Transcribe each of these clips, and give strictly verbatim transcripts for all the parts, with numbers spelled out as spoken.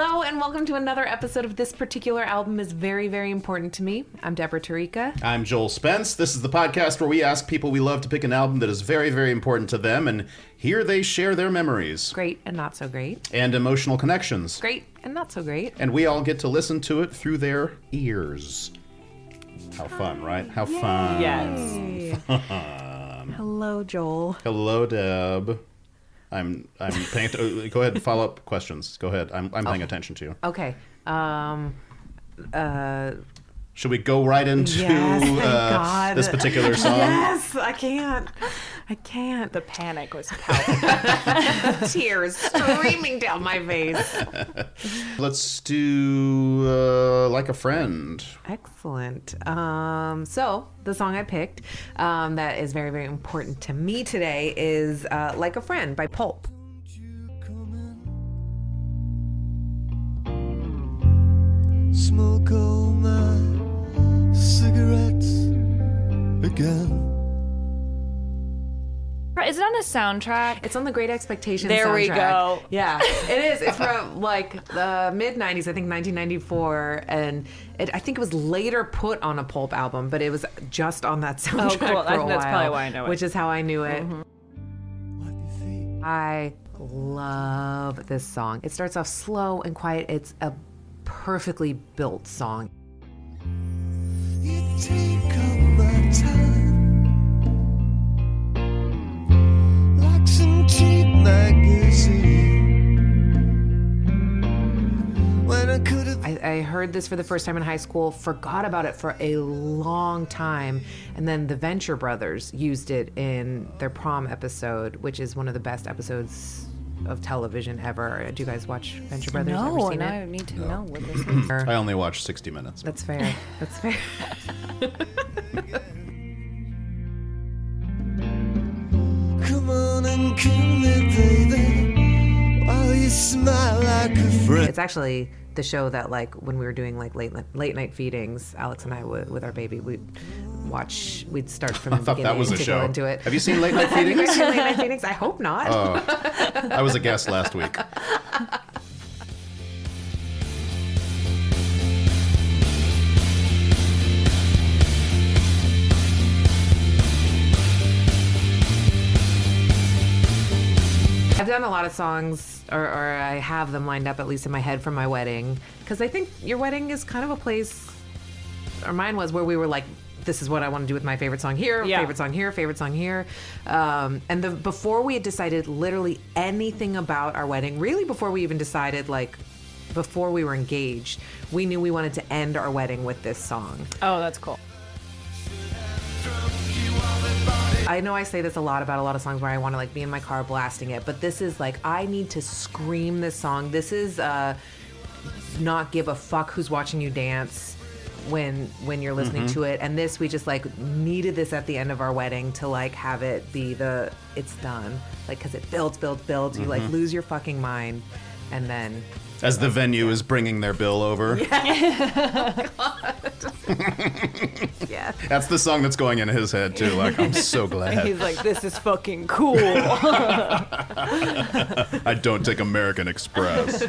Hello and welcome to another episode of This Particular Album is Very, Very Important to Me. I'm Deborah Tarika. I'm Joel Spence. This is the podcast where we ask people we love to pick an album that is very, very important to them, and here they share their memories. Great and not so great. And emotional connections. Great and not so great. And we all get to listen to it through their ears. How fun, right? How Yay. fun. Yes. Fun. Hello, Joel. Hello, Deb. I'm I'm paying t- go ahead, follow up questions. Go ahead. I'm I'm paying oh. attention to you. Okay. Um uh should we go right into yes, uh, this particular song? Yes, I can't. I can't. The panic was palpable. Tears streaming down my face. Let's do uh, Like a Friend. Excellent. Um, so the song I picked um, that is very, very important to me today is uh, Like a Friend by Pulp. Smoke all my cigarettes again. Is it on a soundtrack? It's on the Great Expectations there soundtrack. There we go. Yeah, it is. It's from like the mid nineties, I think nineteen ninety-four, and it, I think it was later put on a Pulp album, but it was just on that soundtrack oh, cool. for a I think while. That's probably why I know it. Which is how I knew it. Mm-hmm. I love this song. It starts off slow and quiet. It's a perfectly built song. You take up my time like some cheap magazine. When I could have I, I heard this for the first time in high school, forgot about it for a long time, and then the Venture Brothers used it in their prom episode, which is one of the best episodes of television ever. Do you guys watch Venture Brothers? No, ever seen no, it? I need to no. know what this is. I only watch sixty minutes. That's fair. That's fair. Come on and kill me, baby, while you smile like a friend. It's actually the show that, like, when we were doing like late late night feedings, Alex and I would, with our baby, we'd watch. We'd start from the beginning that was a to show. Go into it. Have you seen Late Night Phoenix? Have you seen Late Night Phoenix? I hope not. Oh, I was a guest last week. I've done a lot of songs, or, or I have them lined up, at least in my head, for my wedding. Because I think your wedding is kind of a place, or mine was, where we were like, this is what I want to do with my favorite song here, yeah. favorite song here, favorite song here. Um, and the, before we had decided literally anything about our wedding, really before we even decided, like, before we were engaged, we knew we wanted to end our wedding with this song. Oh, that's cool. I know I say this a lot about a lot of songs where I want to, like, be in my car blasting it, but this is, like, I need to scream this song. This is uh, Not Give a Fuck Who's Watching You Dance. When when you're listening mm-hmm. to it, and this, we just like needed this at the end of our wedding to like have it be the it's done, like, because it builds, builds, builds. Mm-hmm. You like lose your fucking mind, and then as the venue yeah. is bringing their bill over. Yes. Oh, God. Yes. That's the song that's going in his head too. Like, I'm so glad. He's like, this is fucking cool. I don't take American Express.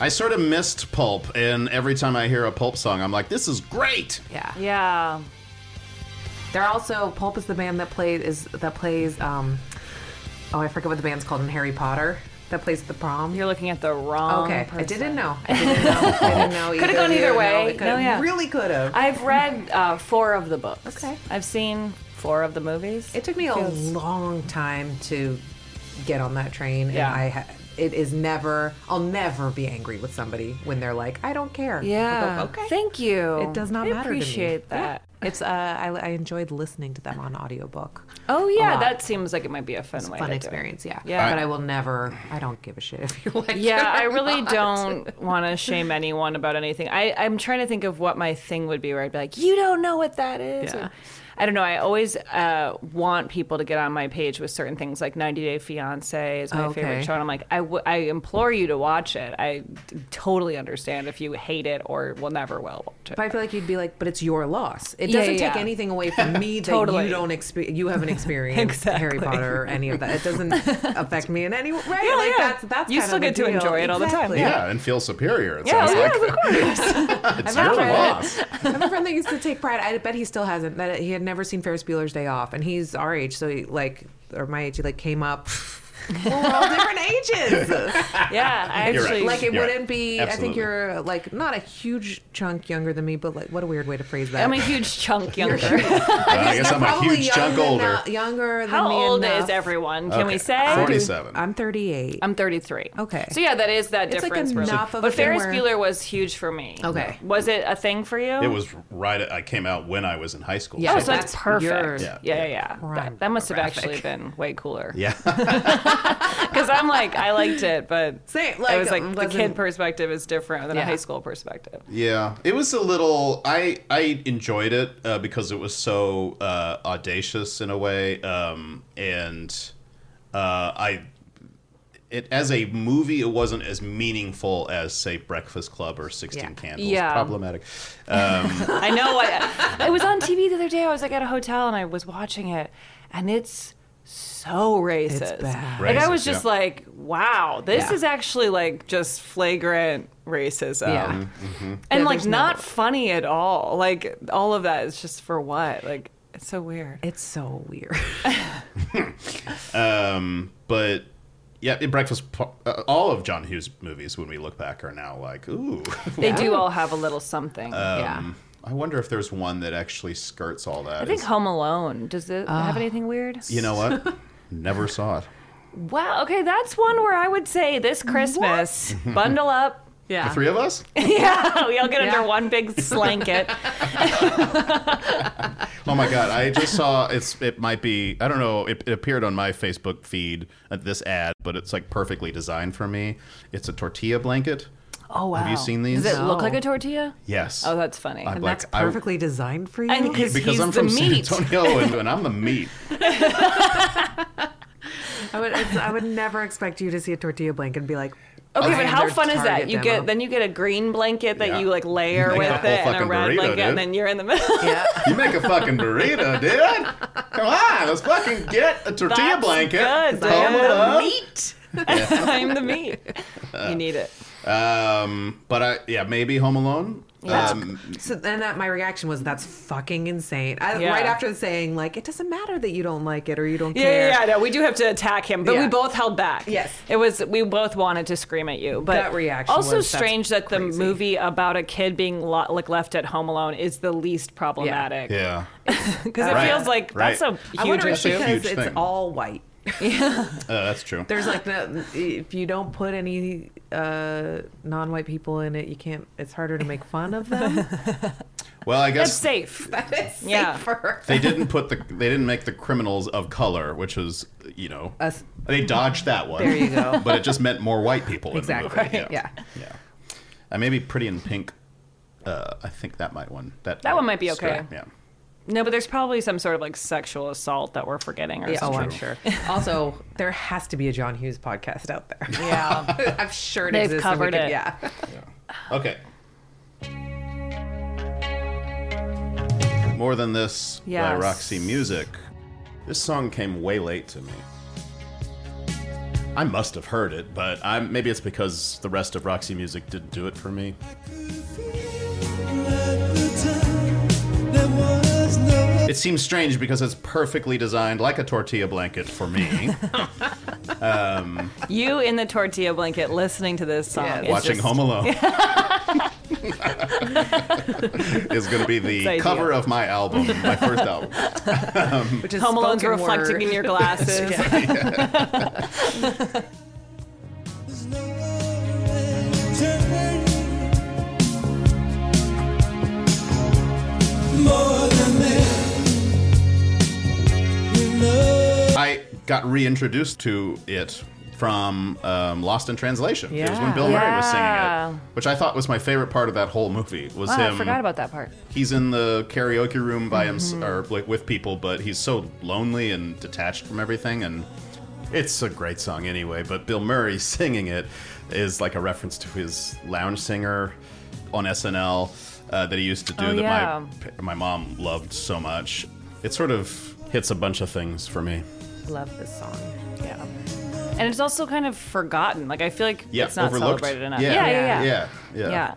I sort of missed Pulp, and every time I hear a Pulp song, I'm like, this is great. Yeah. Yeah. They're also, Pulp is the band that plays, is, that plays um, oh, I forget what the band's called in Harry Potter, that plays the prom. You're looking at the wrong Okay, person. I didn't know. I didn't know. I didn't know either. Could have gone either way. No, it no, yeah. really could have. I've read uh, four of the books. Okay. I've seen four of the movies. It took me a long time to get on that train, yeah. and I ha- it is never, I'll never be angry with somebody when they're like, I don't care. Yeah. Go, okay. Thank you. It does not I matter to me. I appreciate that. Yeah. It's, uh, I, I enjoyed listening to them on audiobook. Oh, yeah. That seems like it might be a fun it's way fun to experience, do it. yeah. yeah. But I will never, I don't give a shit if you like yeah, it. Yeah, I really not. don't want to shame anyone about anything. I, I'm trying to think of what my thing would be where I'd be like, you don't know what that is. Yeah. Or, I don't know. I always uh, want people to get on my page with certain things, like ninety day fiancé is my okay. favorite show. And I'm like, I, w- I implore you to watch it. I t- totally understand if you hate it or will never will watch it. But I feel like you'd be like, but it's your loss. It yeah, doesn't yeah. take anything away from me that totally. you don't expe- you haven't experienced exactly. Harry Potter or any of that. It doesn't affect me in any way. Right? Yeah, like yeah. that's that's you kind still of get to deal. enjoy it exactly. all the time. Yeah. yeah, and feel superior. It yeah, sounds yeah, like. of course. It's your loss. I have a friend that used to take pride. I bet he still hasn't. That he had never seen Ferris Bueller's Day Off, and he's our age, so he like, or my age, he like came up. Well, we're all different ages. Yeah, I actually right. like it you're wouldn't right. be. Absolutely. I think you're like not a huge chunk younger than me, but like what a weird way to phrase that. I'm a huge chunk younger. uh, I guess I'm a huge chunk older. Than, younger than How me old enough. Is everyone? Can okay. we say? forty-seven I'm thirty-eight I'm thirty-three Okay. So yeah, that is that it's difference. Like enough really. Of but Ferris where... Bueller was huge for me. Okay. Was it a thing for you? It was right. At, I came out when I was in high school. Yeah, so, oh, so that's, that's perfect. Yeah, yeah, yeah. yeah. That, that must have actually been way cooler. Yeah. Because I'm like, I liked it, but Same, like, it was like the kid perspective is different than yeah. a high school perspective. Yeah, it was a little, I, I enjoyed it uh, because it was so uh, audacious in a way. Um, and uh, I, it as a movie, it wasn't as meaningful as, say, Breakfast Club or sixteen yeah. Candles. Yeah. Problematic. Um, I know. I, I was on T V the other day. I was like at a hotel and I was watching it, and it's so racist. It's bad. Racist, like I was just yeah. like, wow, this yeah. is actually like just flagrant racism. Yeah. Mm-hmm. And yeah, like not no... funny at all. Like all of that is just for what? Like it's so weird. It's so weird. um, but yeah, in Breakfast, uh, all of John Hughes' movies when we look back are now like, ooh. They yeah. do all have a little something. Um, yeah. I wonder if there's one that actually skirts all that. I think it's... Home Alone. Does it uh, have anything weird? You know what? Never saw it. Wow. Okay, that's one where I would say this Christmas, what? Bundle up. Yeah. The three of us? Yeah, we all get yeah. under one big slanket. Oh my God, I just saw, it's. it might be, I don't know, it, it appeared on my Facebook feed, uh, this ad, but it's like perfectly designed for me. It's a tortilla blanket. Oh, wow. Have you seen these? Does it no. look like a tortilla? Yes. Oh, that's funny. I'm and like, that's perfectly I, designed for you? And because he's I'm the from meat. San Antonio, and, and I'm the meat. I would I would never expect you to see a tortilla blanket and be like... Okay, okay but how fun is that? You demo. get Then you get a green blanket that yeah. you like layer you with it and a red burrito, blanket, dude. And then you're in the middle. Yeah. You make a fucking burrito, dude. Come on, let's fucking get a tortilla that's blanket. That's good. I'm the meat. Yeah. I'm the meat. You need it. Um, but I, yeah, maybe Home Alone. Yeah. Um, so then that my reaction was, that's fucking insane. I, yeah. Right after saying like, it doesn't matter that you don't like it or you don't yeah, care. Yeah, yeah, no, we do have to attack him, but yeah. we both held back. Yes. It was, we both wanted to scream at you, but that reaction also was, strange that the crazy. movie about a kid being lo- like left at home alone is the least problematic. Yeah. Because yeah. it right. feels like right. that's a huge issue. Because huge it's thing. all white. Yeah, uh, that's true. There's like the, if you don't put any uh, non-white people in it, you can't. It's harder to make fun of them. Well, I guess it's safe. That is yeah. safer. They didn't put the. They didn't make the criminals of color, which was you know uh, they dodged that one. There you go. But it just meant more white people. Exactly. In the movie. Yeah. Yeah. yeah. Uh, maybe Pretty in Pink. Uh, I think that might one. That that might one might be okay. Straight, yeah. No, but there's probably some sort of like sexual assault that we're forgetting or yeah, something. Oh, I'm sure. Also, there has to be a John Hughes podcast out there. Yeah. I'm sure it They've exists. They've covered so it. Could, yeah. yeah. Okay. More Than This yes. by Roxy Music. This song came way late to me. I must have heard it, but I'm, maybe it's because the rest of Roxy Music didn't do it for me. It seems strange because it's perfectly designed like a tortilla blanket for me. um, you in the tortilla blanket listening to this song. Yeah, watching just... Home Alone. Is going to be the cover of my album, my first album. Um, Which is Home Alone's reflecting word. in your glasses. Yeah. got reintroduced to it from um, Lost in Translation. Yeah. It was when Bill yeah. Murray was singing it, which I thought was my favorite part of that whole movie. Was wow, him, I forgot about that part. He's in the karaoke room by mm-hmm. himself, or like, with people, but he's so lonely and detached from everything. And it's a great song anyway, but Bill Murray singing it is like a reference to his lounge singer on S N L uh, that he used to do oh, that yeah. my, my mom loved so much. It sort of hits a bunch of things for me. Love this song. Yeah. And it's also kind of forgotten. Like, I feel like yeah, it's not overlooked. Celebrated enough. Yeah, yeah, yeah. Yeah. yeah. yeah. yeah.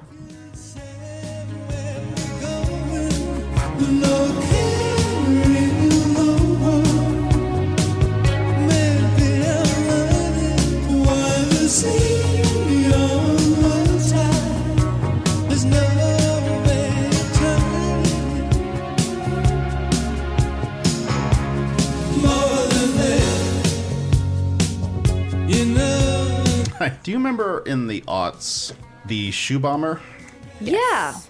Do you remember in the aughts the shoe bomber? Yes.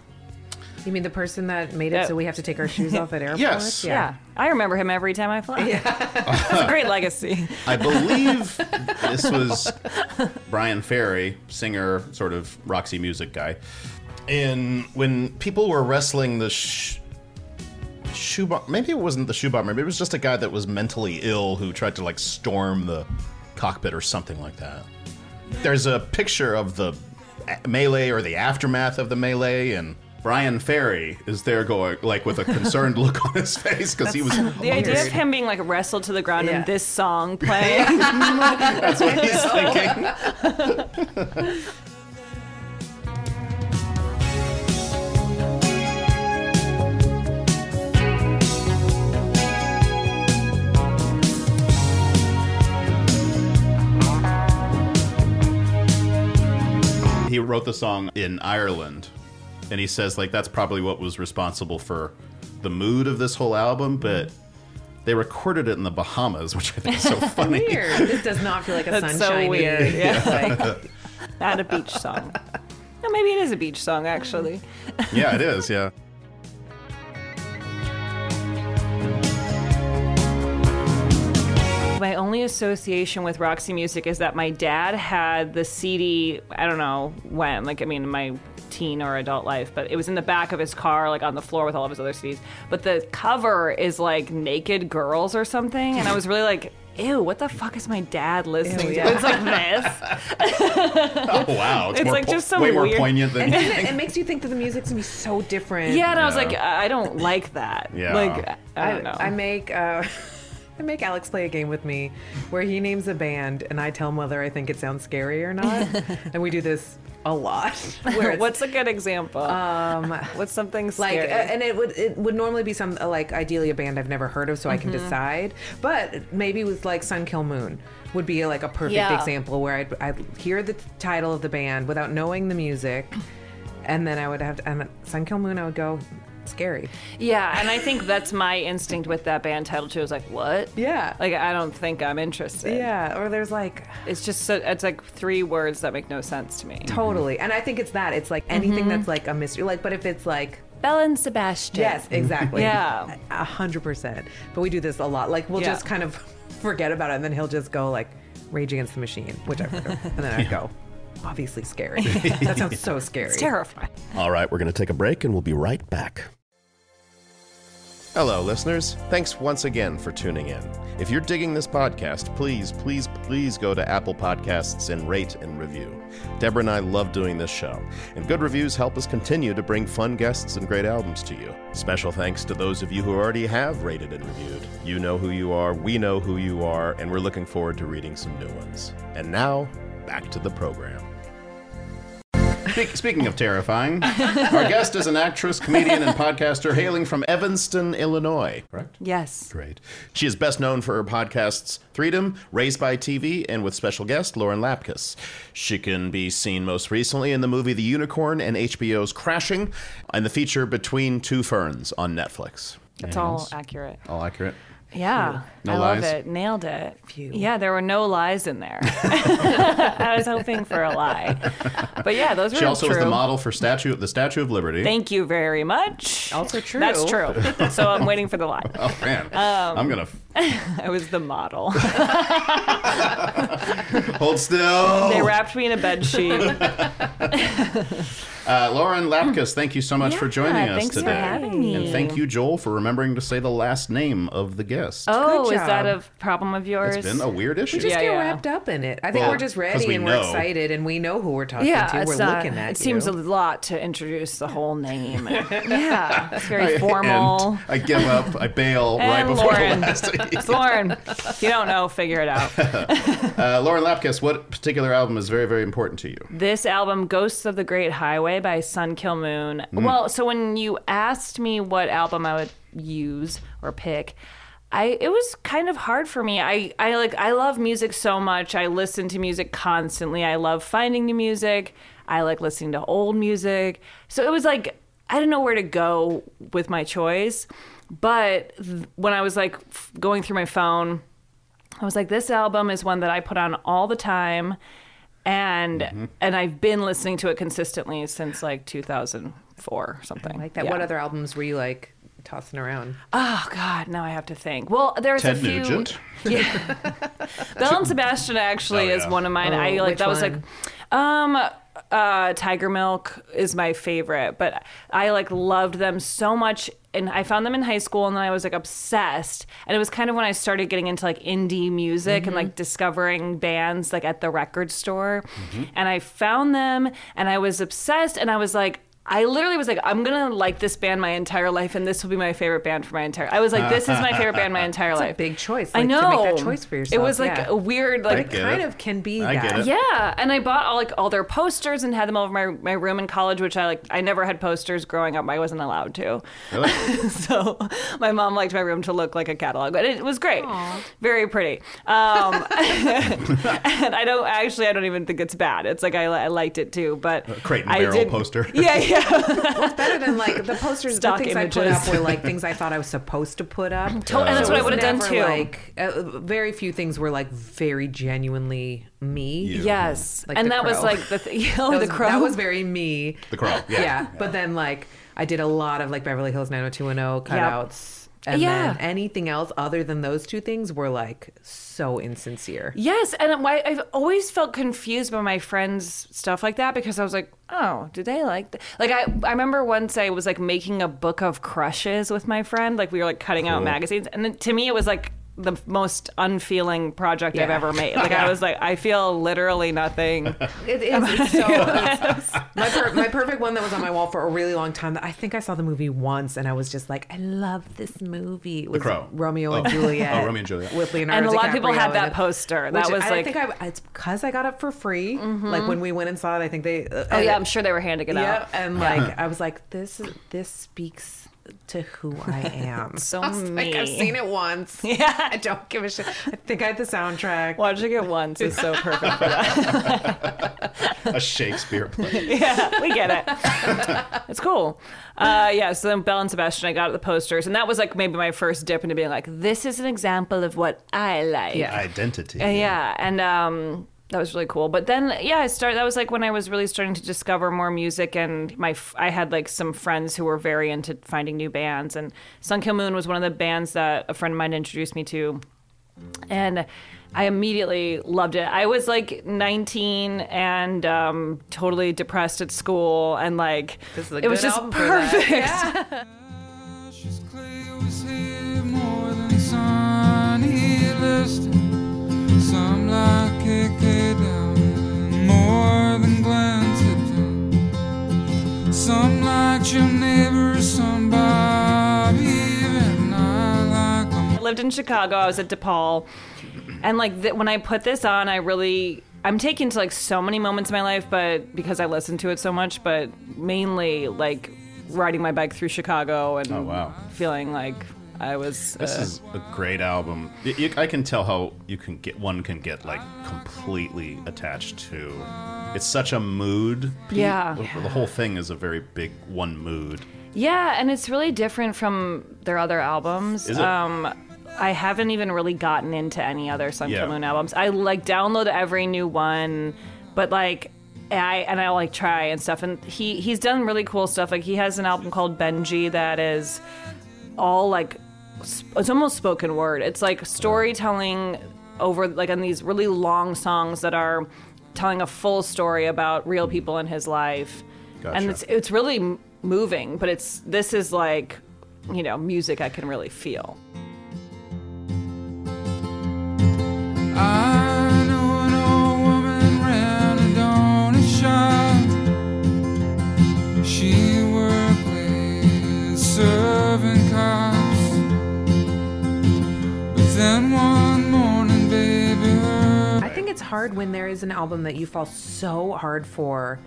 Yeah. You mean the person that made it uh, so we have to take our shoes off at airports? Yes. Yeah. yeah. I remember him every time I fly. Yeah. That's a great legacy. I believe this was Bryan Ferry, singer, sort of Roxy Music guy. And when people were wrestling the sh- shoe bomber, maybe it wasn't the shoe bomber, maybe it was just a guy that was mentally ill who tried to like storm the cockpit or something like that. There's a picture of the melee or the aftermath of the melee, and Bryan Ferry is there going, like, with a concerned look on his face because he was... The hungry. Idea of him being, like, wrestled to the ground yeah. and this song playing. That's what he's thinking. He wrote the song in Ireland, and he says, like, that's probably what was responsible for the mood of this whole album, but they recorded it in the Bahamas, which I think is so funny. Weird. This does not feel like a that's sunshine. So weird. Yeah. Yeah. Like, not a beach song. No, maybe it is a beach song, actually. Yeah, it is, yeah. My only association with Roxy Music is that my dad had the C D, I don't know when, like, I mean, my teen or adult life, but it was in the back of his car, like, on the floor with all of his other C Ds. But the cover is, like, naked girls or something, and I was really like, ew, what the fuck is my dad listening ew, yeah. to? It's like this. Oh, wow. It's, it's like po- just so way weird. More poignant than anything. It, it makes you think that the music's going to be so different. Yeah, and yeah. I was like, I don't like that. Yeah. Like, I don't know. I, I make... Uh... I make Alex play a game with me where he names a band and I tell him whether I think it sounds scary or not. And we do this a lot. What's a good example? Um, What's something scary? Like, uh, and it would it would normally be some uh, like ideally a band I've never heard of so mm-hmm. I can decide. But maybe with like Sun Kil Moon would be like a perfect yeah. example where I'd, I'd hear the title of the band without knowing the music. And then I would have to, and Sun Kil Moon I would go... scary. Yeah, and I think that's my instinct with that band title too. Is like, what? Yeah. Like, I don't think I'm interested. Yeah, or there's like... It's just, so, it's like three words that make no sense to me. Totally. And I think it's that. It's like anything mm-hmm. that's like a mystery. Like, but if it's like... Bell and Sebastian. Yes, exactly. Yeah. A hundred percent. But we do this a lot. Like, we'll yeah. just kind of forget about it, and then he'll just go like, Rage Against the Machine, which I've heard of. And then I yeah. go... obviously scary. That sounds so scary. It's terrifying. All right, we're going to take a break and we'll be right back. Hello, listeners. Thanks once again for tuning in. If you're digging this podcast, please, please, please go to Apple Podcasts and rate and review. Deborah and I love doing this show, and good reviews help us continue to bring fun guests and great albums to you. Special thanks to those of you who already have rated and reviewed. You know who you are, we know who you are, and we're looking forward to reading some new ones. And now... back to the program. Speaking of terrifying, our guest is an actress, comedian, and podcaster hailing from Evanston, Illinois. Correct? Yes. Great. She is best known for her podcasts Freedom, Raised by T V, and with special guest Lauren Lapkus. She can be seen most recently in the movie The Unicorn and H B O's Crashing, and the feature Between Two Ferns on Netflix. That's and all accurate. All accurate. Yeah, no I lies. Love it. Nailed it. Phew. Yeah, there were no lies in there. I was hoping for a lie, but yeah, those were true. She also was the model for statue, the Statue of Liberty. Thank you very much. Also true. That's true. So I'm waiting for the lie. Oh man, um, I'm gonna I was the model. Hold still. They wrapped me in a bed sheet. uh, Lauren Lapkus, thank you so much yeah, for joining us today. Thanks for having me. And thank you, Joel, for remembering to say the last name of the guest. Oh, is that a problem of yours? It's been a weird issue. We just yeah, get yeah. wrapped up in it. I think well, we're just ready we and know. we're excited and we know who we're talking yeah, to. We're uh, looking at it. It seems a lot to introduce the whole name. Yeah, it's very I, formal. I give up. I bail right before Lauren. the last name. It's Lauren. If you don't know, figure it out. uh, Lauren Lapkus, what particular album is very, very important to you? This album, Ghosts of the Great Highway by Sun Kil Moon. Mm. Well, so when you asked me what album I would use or pick, I it was kind of hard for me. I, I like I love music so much. I listen to music constantly. I love finding new music. I like listening to old music. So it was like, I didn't know where to go with my choice. But th- when I was like f- going through my phone, I was like, this album is one that I put on all the time. And mm-hmm. and I've been listening to it consistently since like two thousand four or something. I like that. Yeah. What other albums were you like tossing around? Oh, God, now I have to think. Well, there's Ted a few. Ted Nugent. Yeah. Bell and Sebastian actually oh, yeah. is one of mine. Oh, I like that one? was like, um, uh, Tiger Milk is my favorite, but I like loved them so much. And I found them in high school, and then I was like obsessed. And it was kind of when I started getting into like indie music mm-hmm. and like discovering bands like at the record store. Mm-hmm. And I found them, and I was obsessed, and I was like, I literally was like, I'm gonna like this band my entire life, and this will be my favorite band for my entire. I was like, this is my favorite band my entire it's life. A big choice. Like, I know. To make that choice for yourself. It was like yeah. a weird, like it kind it. of can be. I that. Get it. Yeah, and I bought all like all their posters and had them over my my room in college, which I like. I never had posters growing up. I wasn't allowed to. Really? So my mom liked my room to look like a catalog, but it was great, Aww. very pretty. Um, and I don't actually. I don't even think it's bad. It's like I, I liked it too, but uh, Crate and Barrel did, poster. Yeah. yeah. Well, it's better than like the posters. Stock the things images. I put up were like things I thought I was supposed to put up, and that's so what I would have done too. Like uh, very few things were like very genuinely me. You. Yes, like and that crow. was like the th- that was, the crow. That was very me. The crow. Yeah. Yeah. yeah, but then like I did a lot of like Beverly Hills nine oh two one oh cutouts. Yep. And yeah. then anything else other than those two things were like so insincere. Yes. And why I've always felt confused by my friends' stuff like that, because I was like, oh, do they like that? Like, I, I remember once I was like making a book of crushes with my friend. Like, we were like cutting cool. out magazines. And then, to me, it was like the most unfeeling project yeah. I've ever made. Like yeah. I was like, I feel literally nothing. It is so my per- my perfect one that was on my wall for a really long time. That I think I saw the movie once, and I was just like, I love this movie. It was Romeo oh. and Juliet. Oh, Romeo and Juliet with Leonardo and a DiCaprio, lot of people had that poster. That was I, like, I think I, it's because I got it for free. Mm-hmm. Like when we went and saw it, I think they. Uh, oh yeah, I'm sure they were handing it yeah, out. Yeah, and like I was like, this this speaks to who I am. So I me. Like, I've seen it once. Yeah. I don't give a shit. I think I had the soundtrack. Watching it once is so perfect for that. A Shakespeare play. Yeah, we get it. It's cool. Uh, yeah, so then Bell and Sebastian, I got the posters, and that was like maybe my first dip into being like, this is an example of what I like. Yeah. Identity. Uh, yeah, and um, that was really cool. But then, yeah, I started. That was like when I was really starting to discover more music, and my I had like some friends who were very into finding new bands. And Sun Kil Moon was one of the bands that a friend of mine introduced me to, and I immediately loved it. I was like nineteen and um, totally depressed at school, and like this is it was just perfect. Yeah. Precious clay was here more than sun. He listened. Some like K K down, more than glance at them. Some like your neighbor, some Bobby, even I like them. I lived in Chicago, I was at DePaul, and like th- when I put this on, I really, I'm taken to like so many moments in my life, but because I listen to it so much, but mainly like riding my bike through Chicago and oh, wow. feeling like I was. Uh, this is a great album. You, you, I can tell how you can get one can get like completely attached to. It's such a mood. Yeah, the, the whole thing is a very big one mood. Yeah, and it's really different from their other albums. Is it? Um, I haven't even really gotten into any other Sun Kil Moon yeah. albums. I like download every new one, but like. I, and I like try and stuff. And he he's done really cool stuff. Like he has an album called Benji that is all like it's almost spoken word. It's like storytelling over, like, on these really long songs that are telling a full story about real people in his life. Gotcha. And it's it's really moving, but it's this is like, you know, music I can really feel. I know an old woman ran a donut shop. She worked with serving cops. But then one morning, baby, her... I think it's hard when there is an album that you fall so hard for.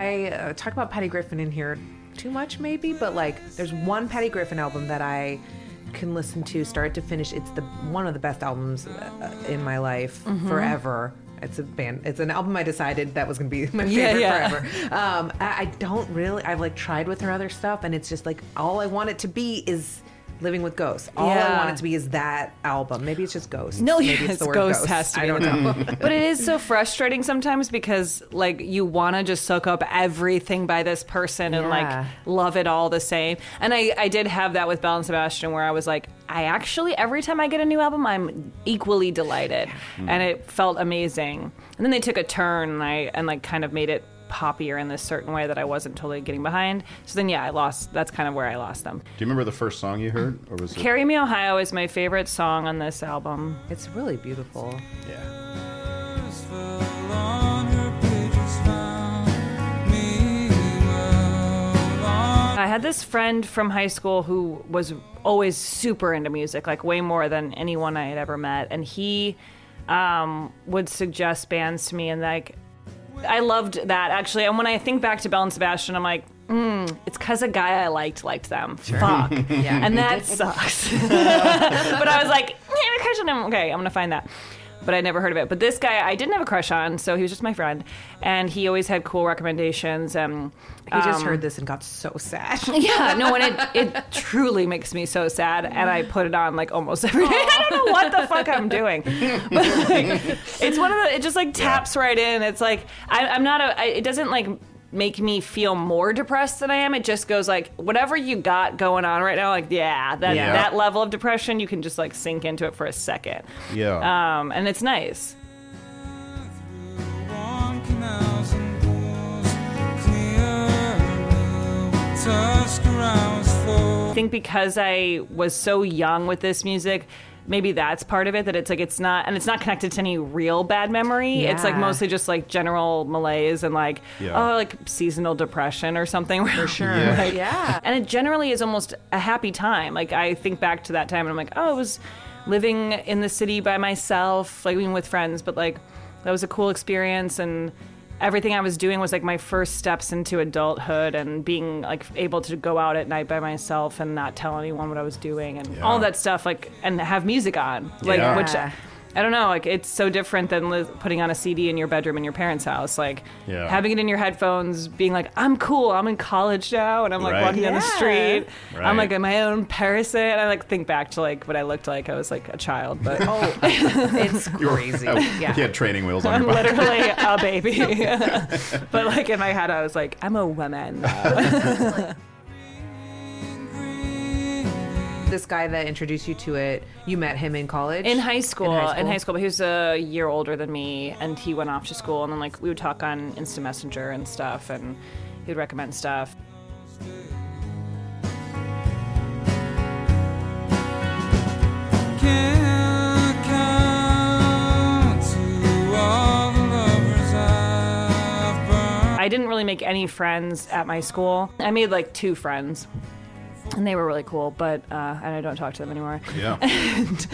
I uh, talk about Patty Griffin in here too much, maybe, but like there's one Patty Griffin album that I can listen to start to finish. It's the one of the best albums in my life mm-hmm. forever. It's a band. It's an album I decided that was gonna be my favorite yeah, yeah. forever. Um, I, I don't really. I've like tried with her other stuff, and it's just like all I want it to be is Living with Ghosts. All yeah. I want it to be is that album. Maybe it's just Ghosts. No, maybe yes, it's the word Ghost, Ghost has to be. I don't know. But it is so frustrating sometimes because like you want to just soak up everything by this person yeah. and like love it all the same. And I, I did have that with Bell and Sebastian where I was like, I actually, every time I get a new album, I'm equally delighted. Mm. And it felt amazing. And then they took a turn and I and like kind of made it poppier in this certain way that I wasn't totally getting behind. So then, yeah, I lost. That's kind of where I lost them. Do you remember the first song you heard, or was it? "Carry Me Ohio" is my favorite song on this album. It's really beautiful. Yeah. I had this friend from high school who was always super into music, like way more than anyone I had ever met, and he um, would suggest bands to me, and like. I loved that, actually. And when I think back to Bell and Sebastian, I'm like, mm, it's because a guy I liked liked them. Sure. Fuck. Yeah. And that sucks. But I was like, I have a crush on him. Okay, I'm going to find that. But I never heard of it. But this guy I didn't have a crush on, so he was just my friend. And he always had cool recommendations. And, um, he just heard this and got so sad. Yeah, no, and it, it truly makes me so sad. And I put it on like almost every day. I don't know what the fuck I'm doing. But like, it's one of the, it just like taps right in. It's like, I, I'm not a, I, it doesn't like make me feel more depressed than I am. It just goes like, whatever you got going on right now, like, yeah, that yeah. that level of depression, you can just like sink into it for a second. Yeah. Um, and it's nice. I think because I was so young with this music, maybe that's part of it, that it's like it's not, and it's not connected to any real bad memory. Yeah. It's like mostly just like general malaise and like, yeah. oh, like seasonal depression or something. For sure. Yeah. Like, yeah. And it generally is almost a happy time. Like I think back to that time and I'm like, oh, I was living in the city by myself, like even with friends, but like that was a cool experience. And everything I was doing was like my first steps into adulthood and being like able to go out at night by myself and not tell anyone what I was doing and yeah. all that stuff, like, and have music on, like, yeah. which I don't know, like it's so different than li- putting on a C D in your bedroom in your parents' house, like yeah. having it in your headphones, being like, I'm cool, I'm in college now, and I'm like right. walking yeah. down the street, right. I'm like in my own person. And I like think back to like what I looked like. I was like a child, but oh, it's crazy. Were, oh, yeah. You had training wheels on. I'm your literally a baby, but like in my head, I was like, I'm a woman. Now. This guy that introduced you to it, you met him in college? In high school. In high school, in high school, but he was a year older than me, and he went off to school, and then like we would talk on Insta Messenger and stuff, and he would recommend stuff. I didn't really make any friends at my school. I made like two friends. And they were really cool, but uh, and I don't talk to them anymore. Yeah. And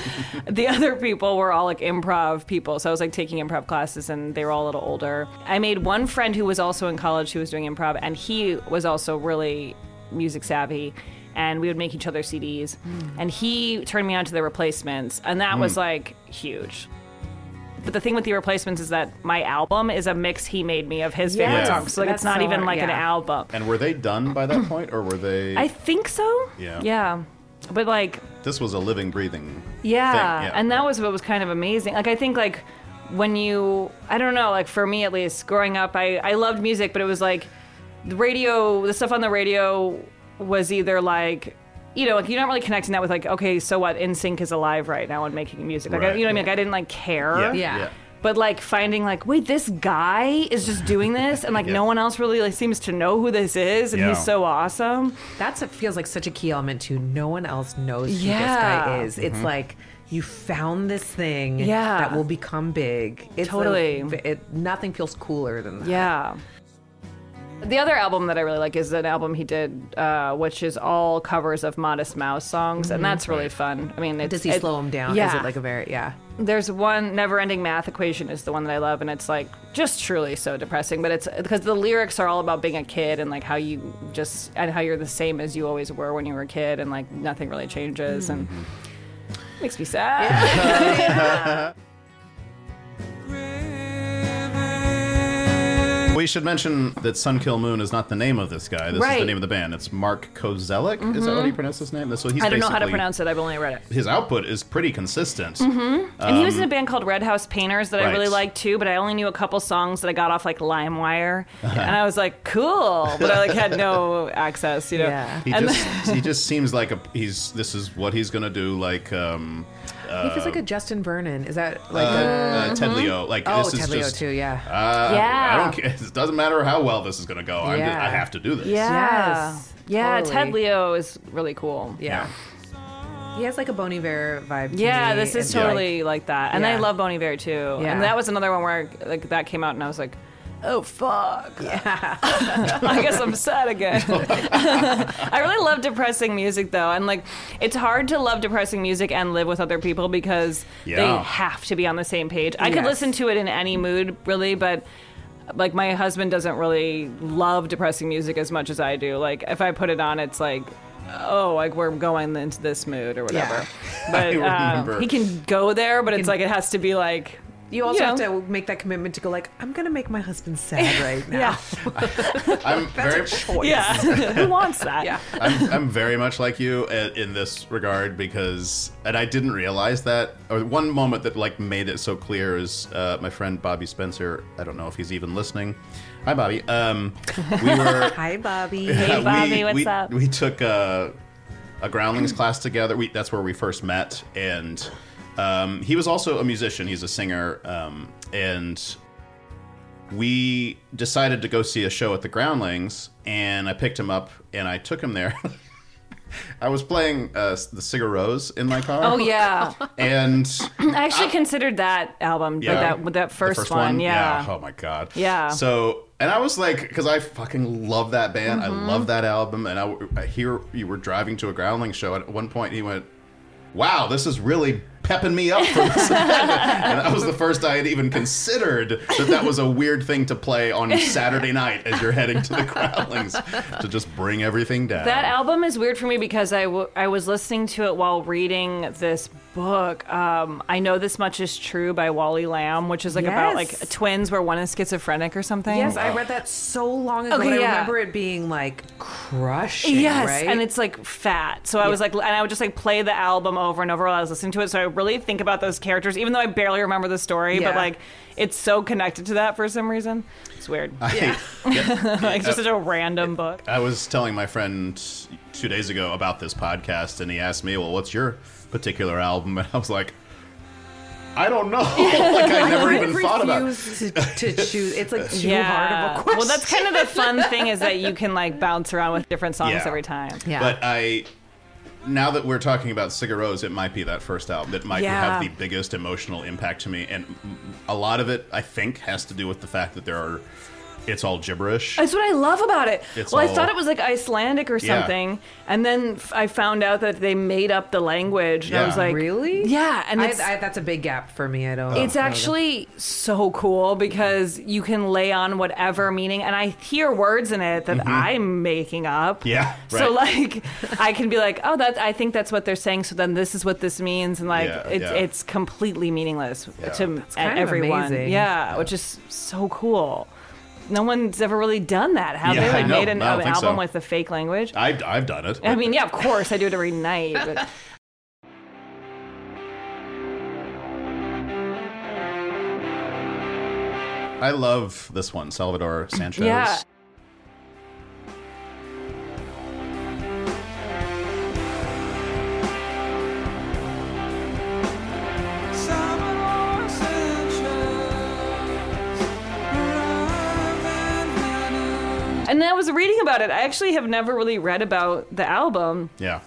the other people were all like improv people. So I was like taking improv classes and they were all a little older. I made one friend who was also in college who was doing improv, and he was also really music savvy. And we would make each other C Ds. Mm. And he turned me on to The Replacements. And that mm. was like huge. But the thing with The Replacements is that my album is a mix he made me of his yes. favorite songs. So like, that's it's not so even like yeah. an album. And were they done by that point, or were they... I think so. Yeah. Yeah. But like... This was a living, breathing yeah, thing. Yeah. And that was what was kind of amazing. Like, I think like when you... I don't know, like for me at least, growing up, I, I loved music, but it was like the radio, the stuff on the radio was either like... you know, like, you're not really connecting that with, like, okay, so what, N Sync is alive right now and making music. Like, right. I, you know what I mean? Like, I didn't, like, care. Yeah. yeah. yeah. But, like, finding, like, wait, this guy is just doing this, and, like, yeah. no one else really like, seems to know who this is, and yeah. he's so awesome. That's what feels like such a key element, too. No one else knows yeah. who this guy is. Mm-hmm. It's like, you found this thing yeah. that will become big. It's totally. Like, it, nothing feels cooler than that. Yeah. The other album that I really like is an album he did, uh, which is all covers of Modest Mouse songs, mm-hmm. and that's really fun. I mean, it's, does he it, slow them down? Yeah. Is it like a very yeah? There's one, Never Ending Math Equation is the one that I love, and it's like just truly so depressing. But it's because the lyrics are all about being a kid and like how you just and how you're the same as you always were when you were a kid, and like nothing really changes, mm-hmm. and it makes me sad. Yeah. yeah. We should mention that Sun Kil Moon is not the name of this guy. This right. is the name of the band. It's Mark Kozelek. Mm-hmm. Is that how you pronounce his name? So he's I don't know how to pronounce it. I've only read it. His output is pretty consistent. Mm-hmm. Um, and he was in a band called Red House Painters that right. I really liked too, but I only knew a couple songs that I got off like LimeWire. Uh-huh. And I was like, cool. But I like had no access, you know. Yeah. He, just, he just seems like a, he's. this is what he's going to do. Like... Um, Uh, he feels like a Justin Vernon. Is that like uh, a... Uh, Ted Leo. Like, oh, this is Ted Leo just, too, yeah. Uh, yeah. I don't care. It doesn't matter how well this is going to go. Yeah. I'm just, I have to do this. Yeah. Yes. Yeah, totally. Ted Leo is really cool. Yeah. yeah. He has like a Bon Iver vibe to Yeah, me. this is and totally like, like that. And yeah. I love Bon Iver too. Yeah. And that was another one where I, like that came out and I was like... oh, fuck. Yeah. I guess I'm sad again. I really love depressing music, though. And, like, it's hard to love depressing music and live with other people because yeah. they have to be on the same page. I yes. could listen to it in any mood, really, but... like, my husband doesn't really love depressing music as much as I do. Like, if I put it on, it's like, oh, like, we're going into this mood or whatever. Yeah. But I remember. Um, he can go there, but it's like, it has to be, like... You also you know. have to make that commitment to go like, I'm going to make my husband sad right now. yeah. I'm That's very, a choice. Yeah. Who wants that? Yeah. I'm, I'm very much like you in this regard because, and I didn't realize that, or one moment that like made it so clear is uh, my friend Bobby Spencer, I don't know if he's even listening. Hi, Bobby. Um, we were, Hi, Bobby. Hey, Bobby, we, what's we, up? We took a, a Groundlings class together. We, that's where we first met, and... Um, he was also a musician. He's a singer. Um, and we decided to go see a show at the Groundlings. And I picked him up and I took him there. I was playing uh, the Sigur Rós in my car. Oh, yeah. And I actually I, considered that album, yeah, like that, that first, first one. one. Yeah. yeah. Oh, my God. Yeah. So, and I was like, because I fucking love that band. Mm-hmm. I love that album. And I, I hear you were driving to a Groundlings show. And at one point, he went, wow, this is really pepping me up for this event. And that was the first I had even considered that that was a weird thing to play on Saturday night as you're heading to the Groundlings to just bring everything down. That album is weird for me because I, w- I was listening to it while reading this book. Um, I Know This Much Is True by Wally Lamb, which is like yes. about like twins where one is schizophrenic or something. Yes, wow. I read that so long ago. Okay, yeah. I remember it being like crushing. Yes, right? And it's like fat. So I yeah. was like, and I would just like play the album over and over while I was listening to it. So I really think about those characters, even though I barely remember the story, yeah. but like it's so connected to that for some reason. It's weird. I, yeah. yeah. Like just uh, such a random book. I was telling my friend two days ago about this podcast, and he asked me, well, what's your particular album? And I was like, I don't know. Like, I never even I thought about it. To, to choose. It's like too yeah. hard of a question. Well, that's kind of the fun thing is that you can like bounce around with different songs yeah. every time. Yeah. But I... Now that we're talking about Sigur Rós, it might be that first album that might yeah. have the biggest emotional impact to me. And a lot of it, I think, has to do with the fact that there are... It's all gibberish. That's what I love about it. It's well, all... I thought it was like Icelandic or something. Yeah. And then f- I found out that they made up the language. And yeah. I was like... Really? Yeah. And I, I, that's a big gap for me. I don't... It's know. actually so cool because you can lay on whatever meaning. And I hear words in it that mm-hmm. I'm making up. Yeah. Right. So like, I can be like, oh, that I think that's what they're saying. So then this is what this means. And like, yeah, it's, yeah. it's completely meaningless yeah. to that's kind everyone. Of amazing. Yeah, yeah. Which is so cool. No one's ever really done that, have yeah, they? Like made an, an album so. with a fake language. I've, I've done it. I mean, yeah, of course. I do it every night. But. I love this one, Salvador Sanchez. Yeah. And I was reading about it. I actually have never really read about the album. Yeah.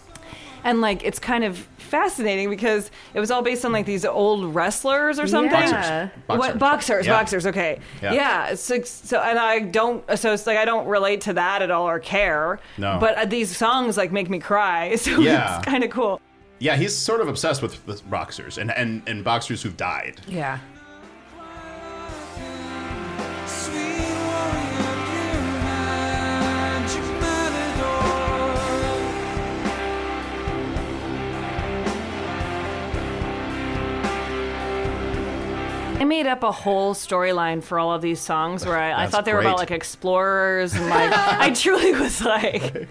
And, like, it's kind of fascinating because it was all based on, like, these old wrestlers or something. Yeah. Boxers. Boxers. What? Boxers. Yeah. Boxers. Okay. Yeah. yeah. So, so, and I don't, so it's like, I don't relate to that at all or care. No. But these songs, like, make me cry. So yeah. it's kind of cool. Yeah, he's sort of obsessed with the boxers and, and, and boxers who've died. Yeah. I made up a whole storyline for all of these songs where I, I thought they great. were about, like, explorers. And, like, I truly was like,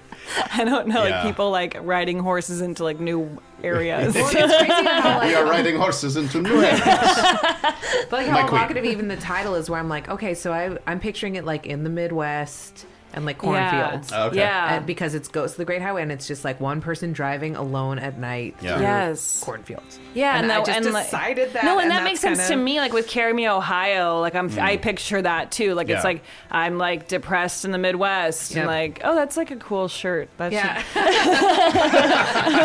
I don't know, yeah. like, people, like, riding horses into, like, new areas. Well, it's crazy how, like, we are riding horses into new areas. But, like, how My evocative queen. even the title is, where I'm like, okay, so I, I'm picturing it, like, in the Midwest and, like, cornfields. Yeah. Okay. yeah. And because it's Ghost of the Great Highway, and it's just, like, one person driving alone at night yeah. through yes. cornfields. Yeah, and, and that, I just and decided like, that. No, and, and that makes sense kinda... to me. Like with "Carry Me Ohio," like I'm, mm. I picture that too. Like yeah. it's like I'm like depressed in the Midwest, yep. and like oh, that's like a cool shirt. That's yeah,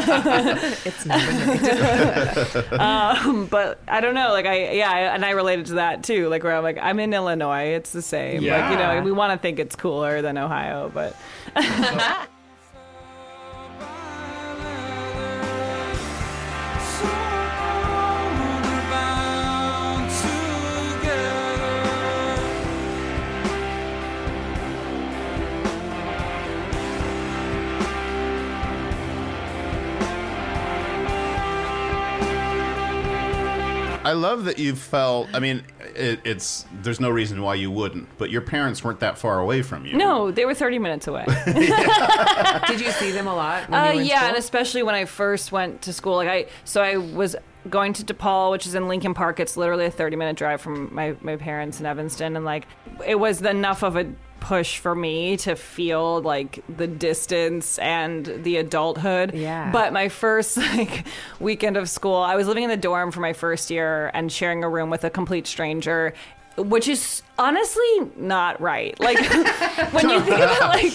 should... it's never. um, but I don't know. Like I yeah, I, and I related to that too. Like where I'm like I'm in Illinois, it's the same. Yeah. Like you know, we want to think it's cooler than Ohio, but. I love that you felt, I mean, it, it's there's no reason why you wouldn't, but your parents weren't that far away from you. No, they were thirty minutes away. Did you see them a lot when uh, you were in Yeah, school? And especially when I first went to school. Like I, So I was going to DePaul, which is in Lincoln Park. It's literally a thirty-minute drive from my, my parents in Evanston. And like, it was enough of a push for me to feel like the distance and the adulthood. Yeah. But my first like weekend of school, I was living in the dorm for my first year and sharing a room with a complete stranger, which is honestly not right. Like when you think about like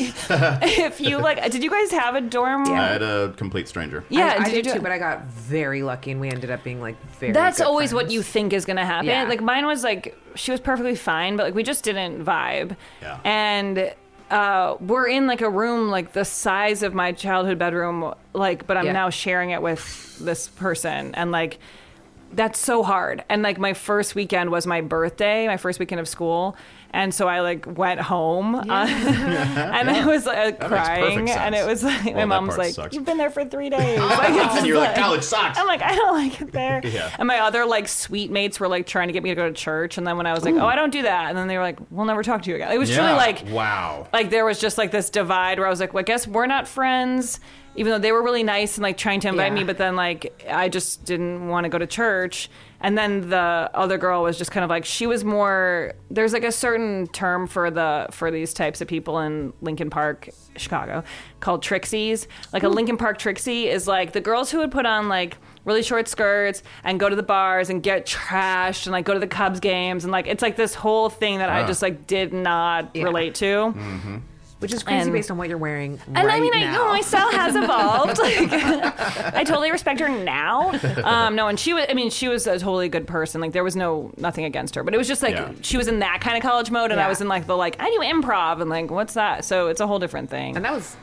if you like, did you guys have a dorm? Yeah, I had a complete stranger. Yeah, I, I did, did you too, it? But I got very lucky and we ended up being like very. That's good always friends. What you think is going to happen. Yeah. Like mine was like. She was perfectly fine, but like we just didn't vibe. Yeah. And uh, we're in like a room like the size of my childhood bedroom, like but I'm yeah. now sharing it with this person, and like that's so hard. And like my first weekend was my birthday, my first weekend of school, and so I like went home, yeah. uh, yeah. and yeah. I was like that crying, and it was like well, my mom's like, sucks. "You've been there for three days," like, it's and you're like, "College like, sucks." I'm like, "I don't like it there." yeah. And my other like sweet mates were like trying to get me to go to church, and then when I was like, Ooh. "Oh, I don't do that," and then they were like, "We'll never talk to you again." It was yeah. truly like, wow, like there was just like this divide where I was like, "Well, I guess we're not friends." Even though they were really nice and like trying to invite yeah. me, but then like I just didn't want to go to church. And then the other girl was just kind of like, she was more, there's like a certain term for the for these types of people in Lincoln Park, Chicago, called Trixies. Like a Lincoln Park Trixie is like the girls who would put on like really short skirts and go to the bars and get trashed and like go to the Cubs games. And like, it's like this whole thing that uh. I just like did not yeah. relate to. Mm-hmm. Which is crazy and, based on what you're wearing right now. And I mean, I know my style has evolved. Like, I totally respect her now. Um, no, and she was, I mean, she was a totally good person. Like, there was no, nothing against her. But it was just like, yeah. she was in that kind of college mode. And yeah. I was in like the, like, I do improv. And like, what's that? So it's a whole different thing. And that was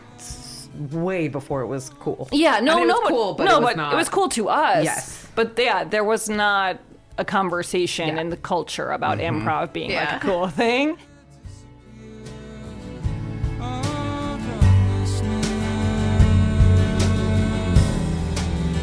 way before it was cool. Yeah, no, I mean, no, but, cool, but no, it was but not... it was cool to us. Yes. But yeah, there was not a conversation yeah. in the culture about mm-hmm. improv being yeah. like a cool thing.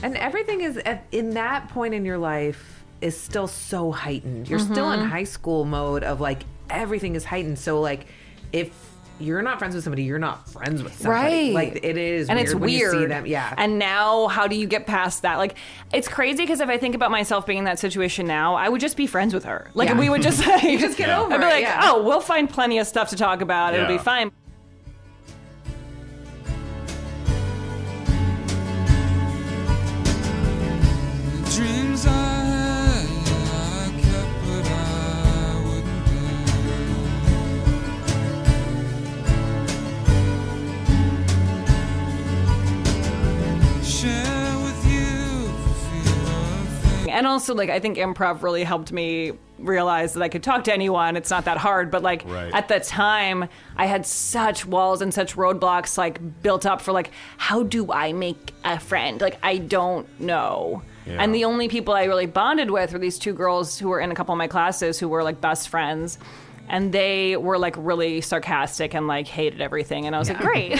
And everything is, in that point in your life, is still so heightened. You're mm-hmm. still in high school mode of, like, everything is heightened. So, like, if you're not friends with somebody, you're not friends with somebody. Right. Like, it is and weird it's when weird. You see them. Yeah. And now, how do you get past that? Like, it's crazy because if I think about myself being in that situation now, I would just be friends with her. Like, yeah. we would just, like... you just get yeah. over I'd be like, it, yeah. oh, we'll find plenty of stuff to talk about. Yeah. It'll be fine. And also, like, I think improv really helped me realize that I could talk to anyone. It's not that hard. But, like, right. at the time, I had such walls and such roadblocks, like, built up for, like, how do I make a friend? Like, I don't know. Yeah. And the only people I really bonded with were these two girls who were in a couple of my classes who were, like, best friends. And they were, like, really sarcastic and, like, hated everything. And I was yeah. like, great.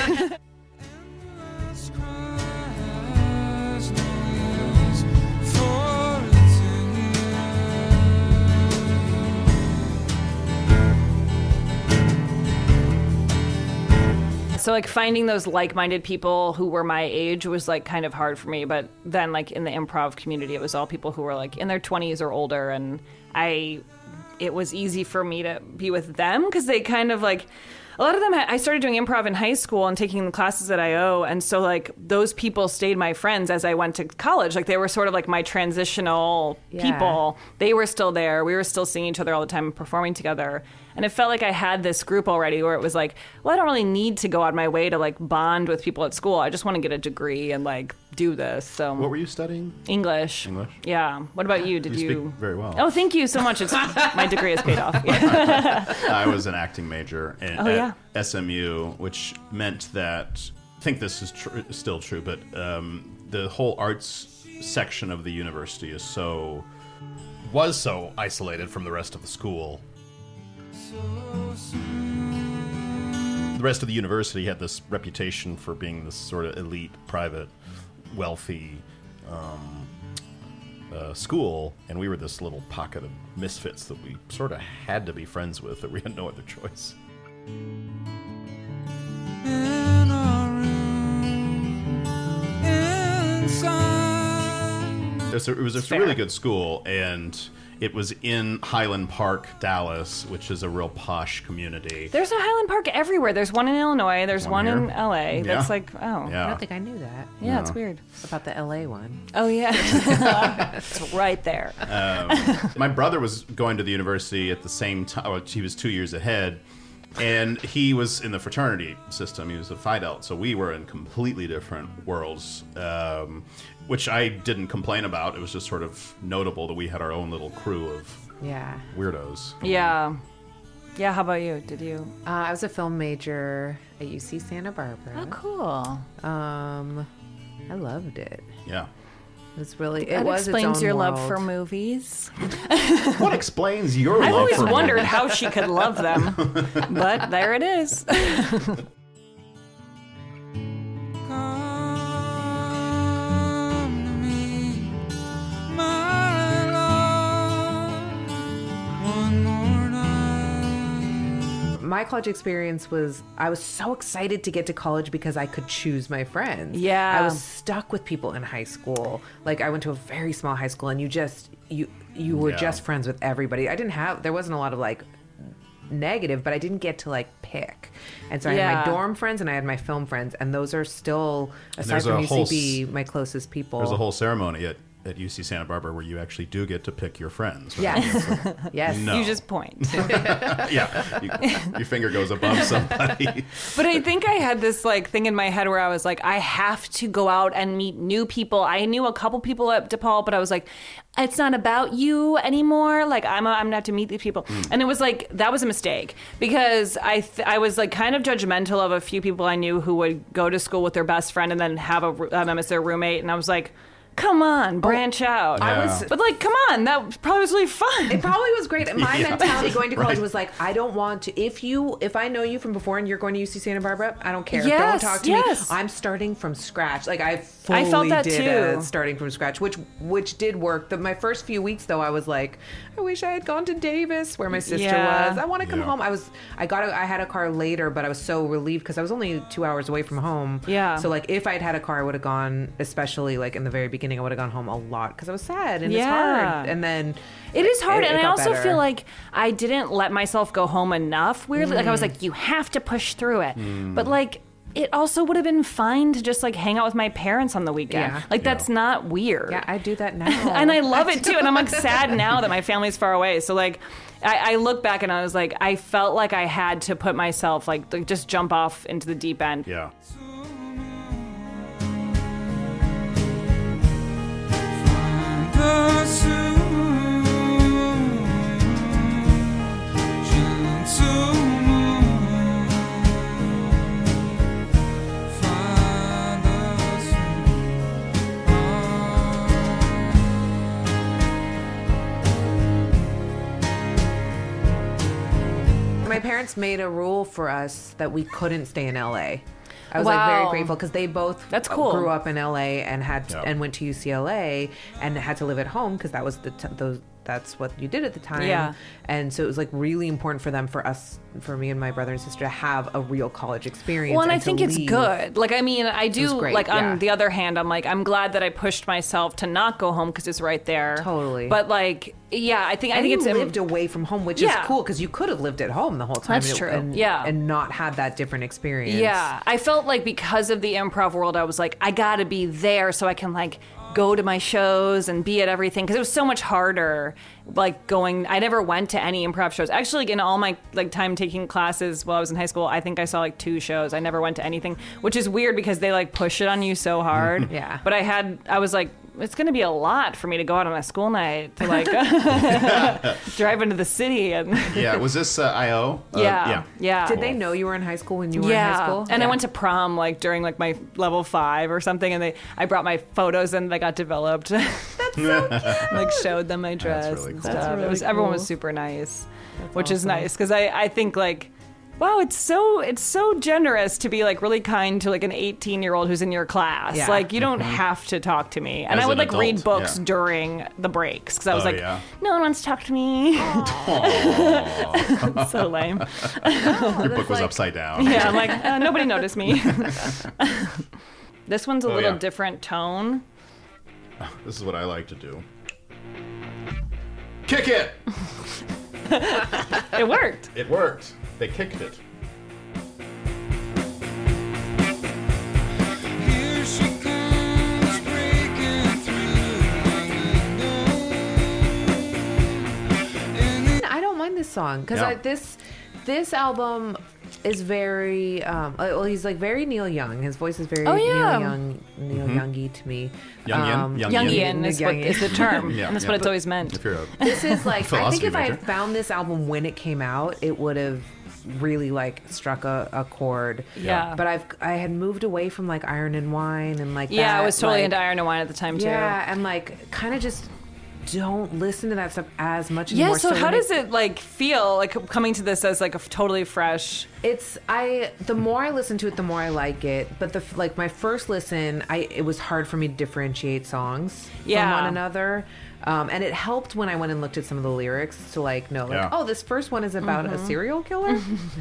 So, like, finding those like-minded people who were my age was, like, kind of hard for me. But then, like, in the improv community, it was all people who were, like, in their twenties or older. And I, it was easy for me to be with them because they kind of, like, a lot of them, had, I started doing improv in high school and taking the classes at I O. And so, like, those people stayed my friends as I went to college. Like, they were sort of, like, my transitional yeah. people. They were still there. We were still seeing each other all the time and performing together. And it felt like I had this group already where it was like, well, I don't really need to go out of my way to, like, bond with people at school. I just want to get a degree and, like, do this. So, what were you studying? English. English? Yeah. What about you? Did you... you... speak very well. Oh, thank you so much. It's my degree has paid off. I was an acting major in, oh, at yeah. S M U, which meant that, I think this is tr- still true, but um, the whole arts section of the university is so, was so isolated from the rest of the school. The rest of the university had this reputation for being this sort of elite, private, wealthy um, uh, school, and we were this little pocket of misfits that we sort of had to be friends with, that we had no other choice. In our room, inside. It was a, it was a really good school, and it was in Highland Park, Dallas, which is a real posh community. There's a Highland Park everywhere. There's one in Illinois. There's one, one in L A. Yeah. That's like, oh. Yeah. I don't think I knew that. Yeah, no. It's weird. About the L A one. Oh, yeah. It's right there. Um, my brother was going to the university at the same time. He was two years ahead, and he was in the fraternity system. He was a Phi Delt, so we were in completely different worlds. Um Which I didn't complain about. It was just sort of notable that we had our own little crew of yeah. weirdos. Yeah. Yeah, how about you? Did you? Uh, I was a film major at U C Santa Barbara. Oh, cool. Um, I loved it. Yeah. It was really, it that was explains its own your world. Love for movies. What explains your I've love for movies? I've always wondered how she could love them, but there it is. My college experience was, I was so excited to get to college because I could choose my friends. Yeah. I was stuck with people in high school. Like, I went to a very small high school, and you just, you you were yeah. just friends with everybody. I didn't have, there wasn't a lot of, like, negative, but I didn't get to, like, pick. And so I yeah. had my dorm friends, and I had my film friends, and those are still, aside from U C B, my closest people. There's a whole ceremony at At U C Santa Barbara, where you actually do get to pick your friends. Right? Yes. Like, yes. No. You just point. yeah. You, your finger goes above somebody. But I think I had this like thing in my head where I was like, I have to go out and meet new people. I knew a couple people at DePaul, but I was like, it's not about you anymore. Like, I'm a, I'm not to meet these people. Mm. And it was like, that was a mistake because I th- I was like kind of judgmental of a few people I knew who would go to school with their best friend and then have a, have them as their roommate. And I was like, come on, branch oh, out. Yeah. I was, but like, come on, that probably was really fun. It probably was great. My yeah. mentality going to college right. was like, I don't want to. If you, if I know you from before and you're going to U C Santa Barbara, I don't care. Yes, don't talk to yes. me. I'm starting from scratch. Like I fully I felt that did too. A starting from scratch, which which did work. The, my first few weeks though, I was like, I wish I had gone to Davis, where my sister yeah. was. I want to come yeah. home. I was, I got, a, I had a car later, but I was so relieved because I was only two hours away from home. Yeah. So like, if I'd had a car, I would have gone, especially like in the very beginning. I would have gone home a lot because I was sad and yeah. it's hard. And then it is hard. It, it and I also better. feel like I didn't let myself go home enough. Weirdly, mm. like I was like, you have to push through it. Mm. But like, it also would have been fine to just like hang out with my parents on the weekend. Yeah. Like yeah. that's not weird. Yeah, I do that now. And I love it too. And I'm like sad now that my family's far away. So like, I, I look back and I was like, I felt like I had to put myself like, like just jump off into the deep end. Yeah. Yes. parents made a rule for us that we couldn't stay in L A. I was wow. like very grateful because they both That's cool. grew up in L A and had to, yeah. and went to U C L A and had to live at home because that was the t- those that's what you did at the time. Yeah. And so it was like really important for them, for us, for me and my brother and sister to have a real college experience. Well, and, and I think leave. It's good. Like, I mean, I do, like, on yeah. the other hand, I'm like, I'm glad that I pushed myself to not go home because it's right there. Totally. But like, yeah, I think, and I think it's... you lived Im- away from home, which yeah. is cool because you could have lived at home the whole time. That's and, true. And, yeah. and not had that different experience. Yeah. I felt like because of the improv world, I was like, I gotta be there so I can like... go to my shows and be at everything, because it was so much harder like going. I never went to any improv shows actually, like, in all my like time taking classes while I was in high school. I think I saw like two shows. I never went to anything, which is weird because they like push it on you so hard. Yeah, but I had I was like, it's gonna be a lot for me to go out on a school night to like drive into the city and yeah was this uh, I O? Uh, yeah yeah, yeah. Did cool. they know you were in high school when you were yeah. in high school? And yeah. I went to prom like during like my level five or something, and they I brought my photos and they got developed. That's so cute. Like showed them my dress. That's really cool. That's really it was, cool. Everyone was super nice. That's which awesome. Is nice because I, I think like wow, it's so it's so generous to be like really kind to like an eighteen year old who's in your class. Yeah. Like you don't mm-hmm. have to talk to me. And as I would like adult, read books yeah. during the breaks because I was oh, like, yeah. no one wants to talk to me. It's so lame. Oh, your book was like, upside down. Yeah, I'm like uh, nobody noticed me. This one's a oh, little yeah. different tone. This is what I like to do. Kick it. It worked. It worked. They kicked it. Here she comes breaking through. I don't mind this song because yeah. this this album is very um, well. He's like very Neil Young. His voice is very oh, yeah. Neil Young, Neil mm-hmm. Young-y to me. Um, Young-ian, Young-ian is, what, is the term. yeah, that's yeah. what it's but always meant. If you're a this is like I think if major. I had found this album when it came out, it would have really like struck a, a chord. Yeah. But I've I had moved away from like Iron and Wine and like yeah, that. I was totally like, into Iron and Wine at the time too. Yeah, and like kind of just don't listen to that stuff as much anymore. Yeah, so, so how does it like feel like coming to this as like a totally fresh? It's I the more I listen to it, the more I like it. But the like my first listen, I it was hard for me to differentiate songs yeah. from one another. Um, and it helped when I went and looked at some of the lyrics to like know, like, yeah. oh, this first one is about mm-hmm. a serial killer,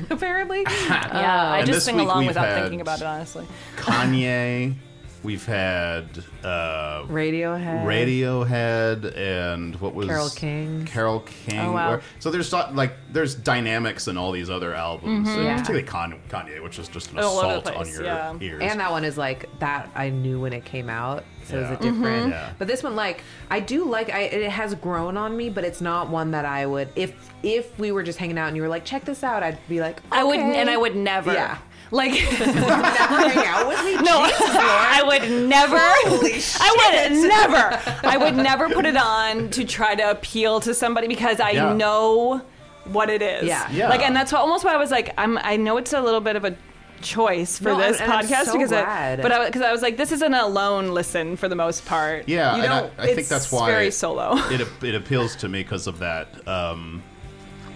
apparently. yeah, uh, I just sing along without thinking about it, honestly. Kanye, we've had uh, Radiohead, Radiohead, and what was Carole King, Carole King. Oh, wow. So there's not, like there's dynamics in all these other albums, mm-hmm. yeah. particularly Kanye, which is just an all assault on your yeah. ears. And that one is like that I knew when it came out. So yeah. it's a different mm-hmm. yeah. but this one like I do like I, it has grown on me, but it's not one that I would if if we were just hanging out and you were like check this out, I'd be like okay. I would and I would never yeah like never hang out with me. No Jesus, I would never holy shit. I would never I would never put it on to try to appeal to somebody because I yeah. know what it is yeah. yeah like and that's what, almost why I was like I'm I know it's a little bit of a choice for no, this and, and podcast so because I, but I, cause I was like this is an alone listen for the most part yeah you know, and I, I think that's why very solo. it it appeals to me because of that um,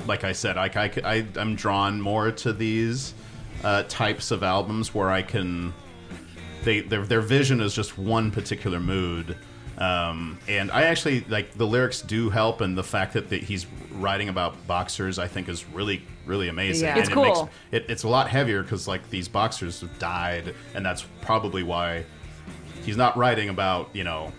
like I said I, I, I, I'm drawn more to these uh, types of albums where I can they their, their vision is just one particular mood um, and I actually like the lyrics do help, and the fact that the, he's writing about boxers I think is really really amazing. Yeah. And it's it cool. Makes, it, it's a lot heavier because like these boxers have died, and that's probably why he's not writing about you know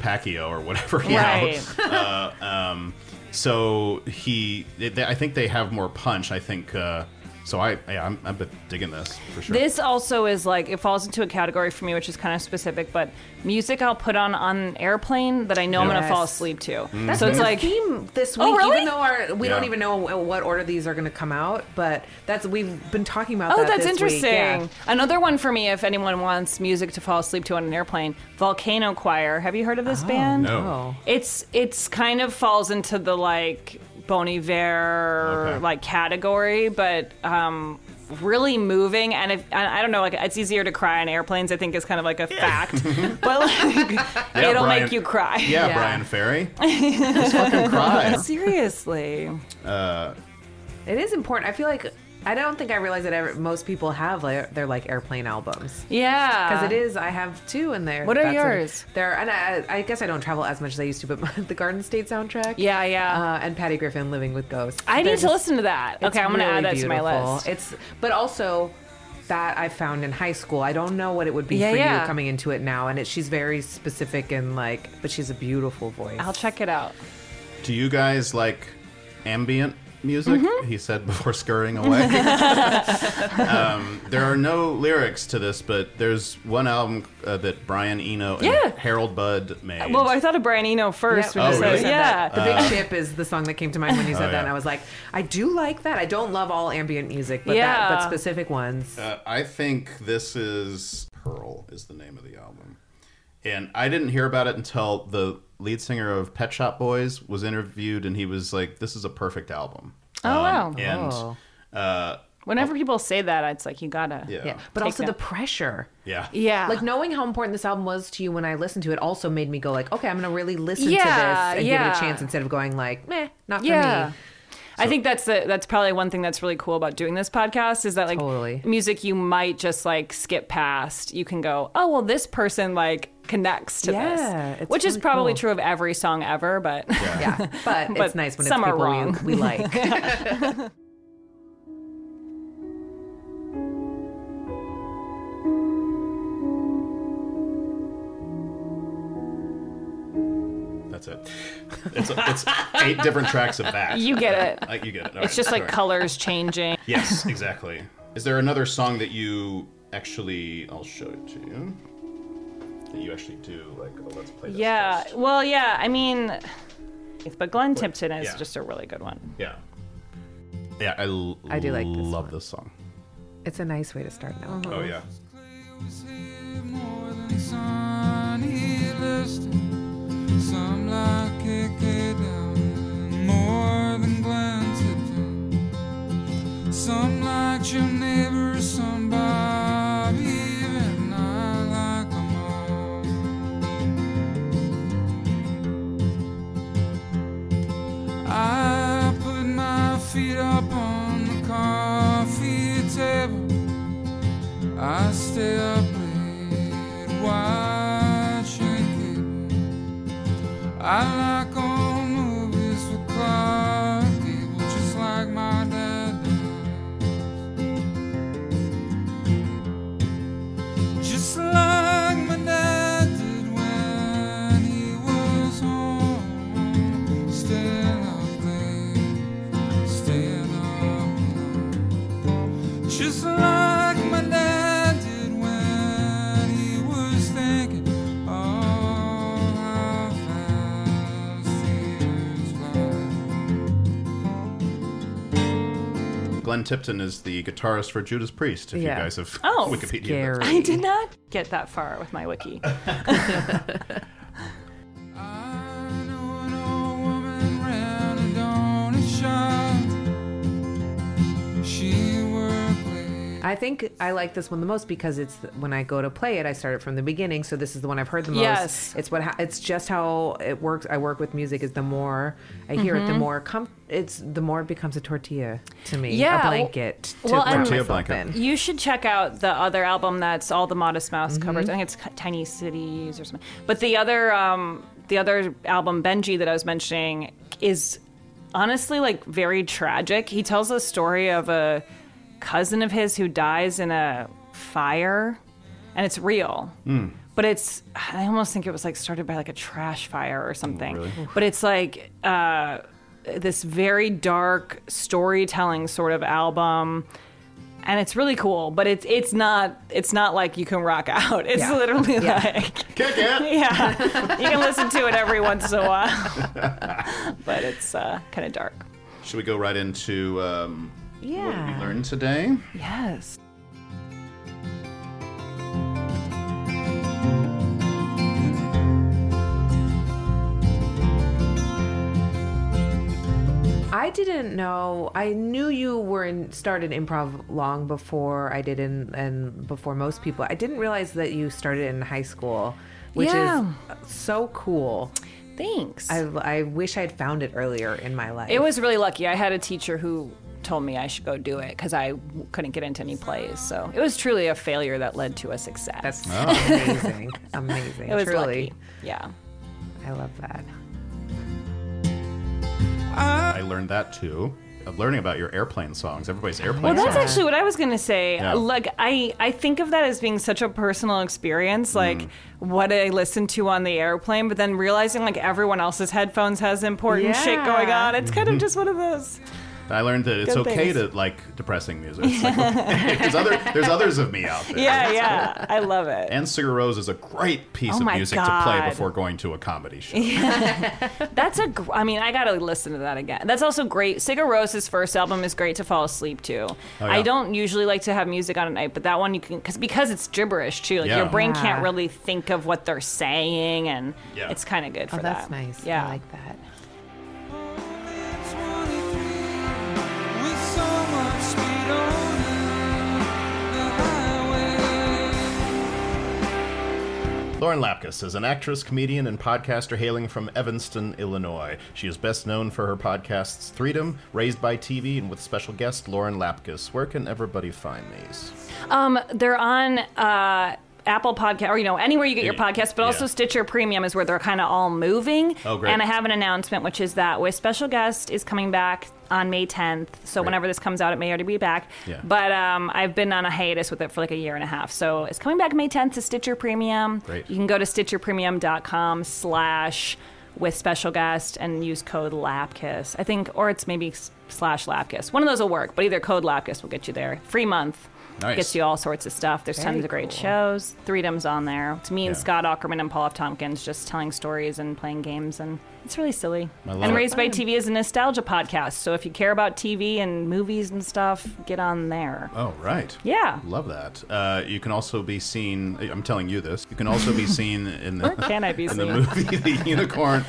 Pacquiao or whatever. You right. know? uh, um, so he, it, they, I think they have more punch. I think uh, so. I, I I'm, I'm digging this for sure. This also is like it falls into a category for me, which is kind of specific, but music I'll put on on an airplane that I know yes. I'm going to fall asleep to. Mm-hmm. That's so been it's the like, theme this week, oh, really? Even though our, we yeah. don't even know what order these are going to come out, but that's we've been talking about oh, that that's this interesting. Week. Yeah. Another one for me, if anyone wants music to fall asleep to on an airplane, Volcano Choir. Have you heard of this oh, band? No. It's, it's kind of falls into the like Bon Iver okay. like category, but... Um, really moving, and if, I don't know, like it's easier to cry on airplanes. I think is kind of like a fact, but like yeah, it'll Brian, make you cry. Yeah, yeah. Bryan Ferry, just fucking cry. Seriously. Uh, It is important. I feel like I don't think I realize that ever, most people have like, their like Airplane albums. Yeah, because it is. I have two in there. What are That's yours? A, there and I, I guess I don't travel as much as I used to, but my, the Garden State soundtrack. Yeah, yeah. Uh, and Patty Griffin, Living with Ghosts. I They're need just, to listen to that. Okay, I'm gonna really add that beautiful. to my list. It's but also that I found in high school. I don't know what it would be yeah, for yeah. you coming into it now. And it, she's very specific and like, but she's a beautiful voice. I'll check it out. Do you guys like ambient music? Mm-hmm. He said before scurrying away. um, there are no lyrics to this, but there's one album uh, that Brian Eno and yeah. Harold Budd made. Well, I thought of Brian Eno first. Yep. When oh, really? said yeah. That. The Big uh, Ship is the song that came to mind when you said oh, yeah. that, and I was like, I do like that. I don't love all ambient music, but yeah. that, but specific ones. Uh, I think this is Pearl is the name of the album. And I didn't hear about it until the lead singer of Pet Shop Boys was interviewed, and he was like, "This is a perfect album." Oh um, wow! And oh. Uh, whenever I'll, people say that, it's like you gotta, yeah. yeah. But also that. the pressure, yeah, yeah. Like knowing how important this album was to you when I listened to it, also made me go like, "Okay, I'm gonna really listen yeah, to this and yeah. give it a chance," instead of going like, "Meh, not yeah. for me." So, I think that's the, that's probably one thing that's really cool about doing this podcast is that like totally. music you might just like skip past. You can go, oh, well, this person like connects to yeah, this, which really is probably cool. true of every song ever. But yeah, yeah. But, but it's nice when some it's people are wrong. We, we like. It. It's, a, it's eight different tracks of that. You get it. Uh, you get it. All it's right. just like All colors right. changing. Yes, exactly. Is there another song that you actually, I'll show it to you, that you actually do, like, oh, let's play this Yeah, first. well, yeah, I mean, but Glenn Tipton is yeah. just a really good one. Yeah. Yeah, I, l- I do like this love one. this song. It's a nice way to start now. Mm-hmm. Oh, yeah. Some like K K down, more than glanted. Some like your neighbor, some Bob, even I like them all. I put my feet up on the coffee table. I stay up late while I like old movies with Clark Gable, just like my dad does. Just like my dad did when he was home. Staying up late, staying up late. Just like my dad. Glenn Tipton is the guitarist for Judas Priest, if yeah. you guys have oh, Wikipedia. Scary. I did not get that far with my wiki. I know an old woman ran a donut shop. She worked late. I think I like this one the most because it's when I go to play it, I start it from the beginning. So this is the one I've heard the most. Yes. It's what it's just how it works. I work with music is the more I hear mm-hmm. it, the more comfortable. It's the more it becomes a tortilla to me, yeah, a blanket to well, wrap myself in. You should check out the other album that's all the Modest Mouse mm-hmm. covers. I think it's Tiny Cities or something. But the other, um, the other album, Benji, that I was mentioning, is honestly like very tragic. He tells a story of a cousin of his who dies in a fire, and it's real. Mm. But it's, I almost think it was like started by like a trash fire or something. Oh, really? But it's like. Uh, this very dark storytelling sort of album, and it's really cool, but it's it's not it's not like you can rock out. It's yeah. literally yeah. like kick it. Yeah. You can listen to it every once in a while. But it's uh, kind of dark. Should we go right into um yeah. what we learned today? Yes. I didn't know. I knew you were in, started improv long before I did, in, and before most people. I didn't realize that you started in high school, which yeah. is so cool. Thanks. I, I wish I'd found it earlier in my life. It was really lucky. I had a teacher who told me I should go do it because I couldn't get into any plays. So it was truly a failure that led to a success. That's oh. amazing. Amazing. It was truly lucky. Yeah. I love that. I learned that too. Learning about your airplane songs, everybody's airplane songs. Well, that's songs. actually what I was going to say. Yeah. Like, I, I think of that as being such a personal experience, like mm. what I listened to on the airplane, but then realizing like everyone else's headphones has important yeah. shit going on. It's kind of just one of those. I learned that it's Good okay things. to like depressing music. It's like, okay, there's, other, there's others of me out there. Yeah, That's yeah. cool. I love it. And Sigur Rós is a great piece oh of music God. to play before going to a comedy show. Yeah. That's a, gr- I mean, I got to listen to that again. That's also great. Sigur Rós' first album is great to fall asleep to. Oh, yeah. I don't usually like to have music on at night, but that one you can, cause, because it's gibberish too. Like yeah. your brain yeah. can't really think of what they're saying, and yeah. it's kind of good for oh, that. Oh, that's nice. Yeah. I like that. Lauren Lapkus is an actress, comedian, and podcaster hailing from Evanston, Illinois. She is best known for her podcasts Freedom, Raised by T V, and with special guest Lauren Lapkus. Where can everybody find these? Um, they're on uh, Apple Podcast, or you know, anywhere you get your podcasts, but yeah. also Stitcher Premium is where they're kind of all moving. Oh, great. And I have an announcement, which is that with special guest is coming back on May tenth, so Great. whenever this comes out, it may already be back. Yeah. But um, I've been on a hiatus with it for like a year and a half, so it's coming back May tenth to Stitcher Premium. Great. You can go to stitcherpremium.com slash with special guest and use code LAPKISS, I think, or it's maybe slash LAPKISS. One of those will work, but either code LAPKISS will get you there. Free month. Nice. Gets you all sorts of stuff. There's Very tons of great cool. shows. Threedom's on there. It's me yeah. and Scott Aukerman and Paul F. Tompkins just telling stories and playing games, and it's really silly. And Raised it. by T V is a nostalgia podcast, so if you care about T V and movies and stuff, get on there. Oh, right. Yeah. Love that. Uh, you can also be seen, I'm telling you this, you can also be seen in the, can I be in seen? the movie The Unicorn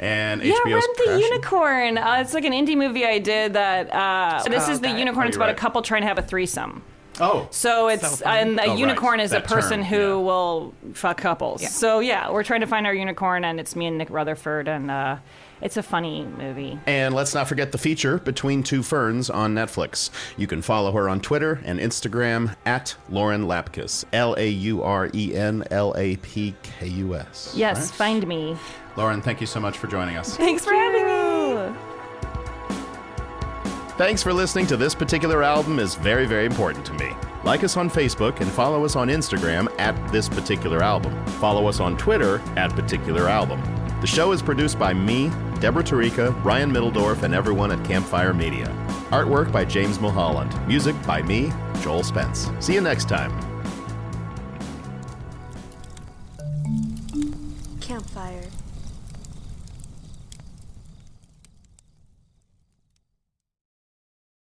and yeah, H B O's Crashing. Yeah, rent The Unicorn. Uh, it's like an indie movie I did that, uh, so this oh, is okay. The Unicorn. Oh, it's about right. a couple trying to have a threesome. Oh, so it's so and a oh, unicorn right. is that a person term, who yeah. will fuck couples. Yeah. So yeah, we're trying to find our unicorn, and it's me and Nick Rutherford, and uh, it's a funny movie. And let's not forget the feature Between Two Ferns on Netflix. You can follow her on Twitter and Instagram at Lauren Lapkus, L A U R E N L A P K U S. Yes, right? Find me, Lauren. Thank you so much for joining us. Thanks for having me. Thanks for listening to This Particular Album is Very, Very Important to Me. Like us on Facebook and follow us on Instagram at This Particular Album. Follow us on Twitter at Particular Album. The show is produced by me, Deborah Tarika, Brian Middledorf, and everyone at Campfire Media. Artwork by James Mulholland. Music by me, Joel Spence. See you next time. Campfire.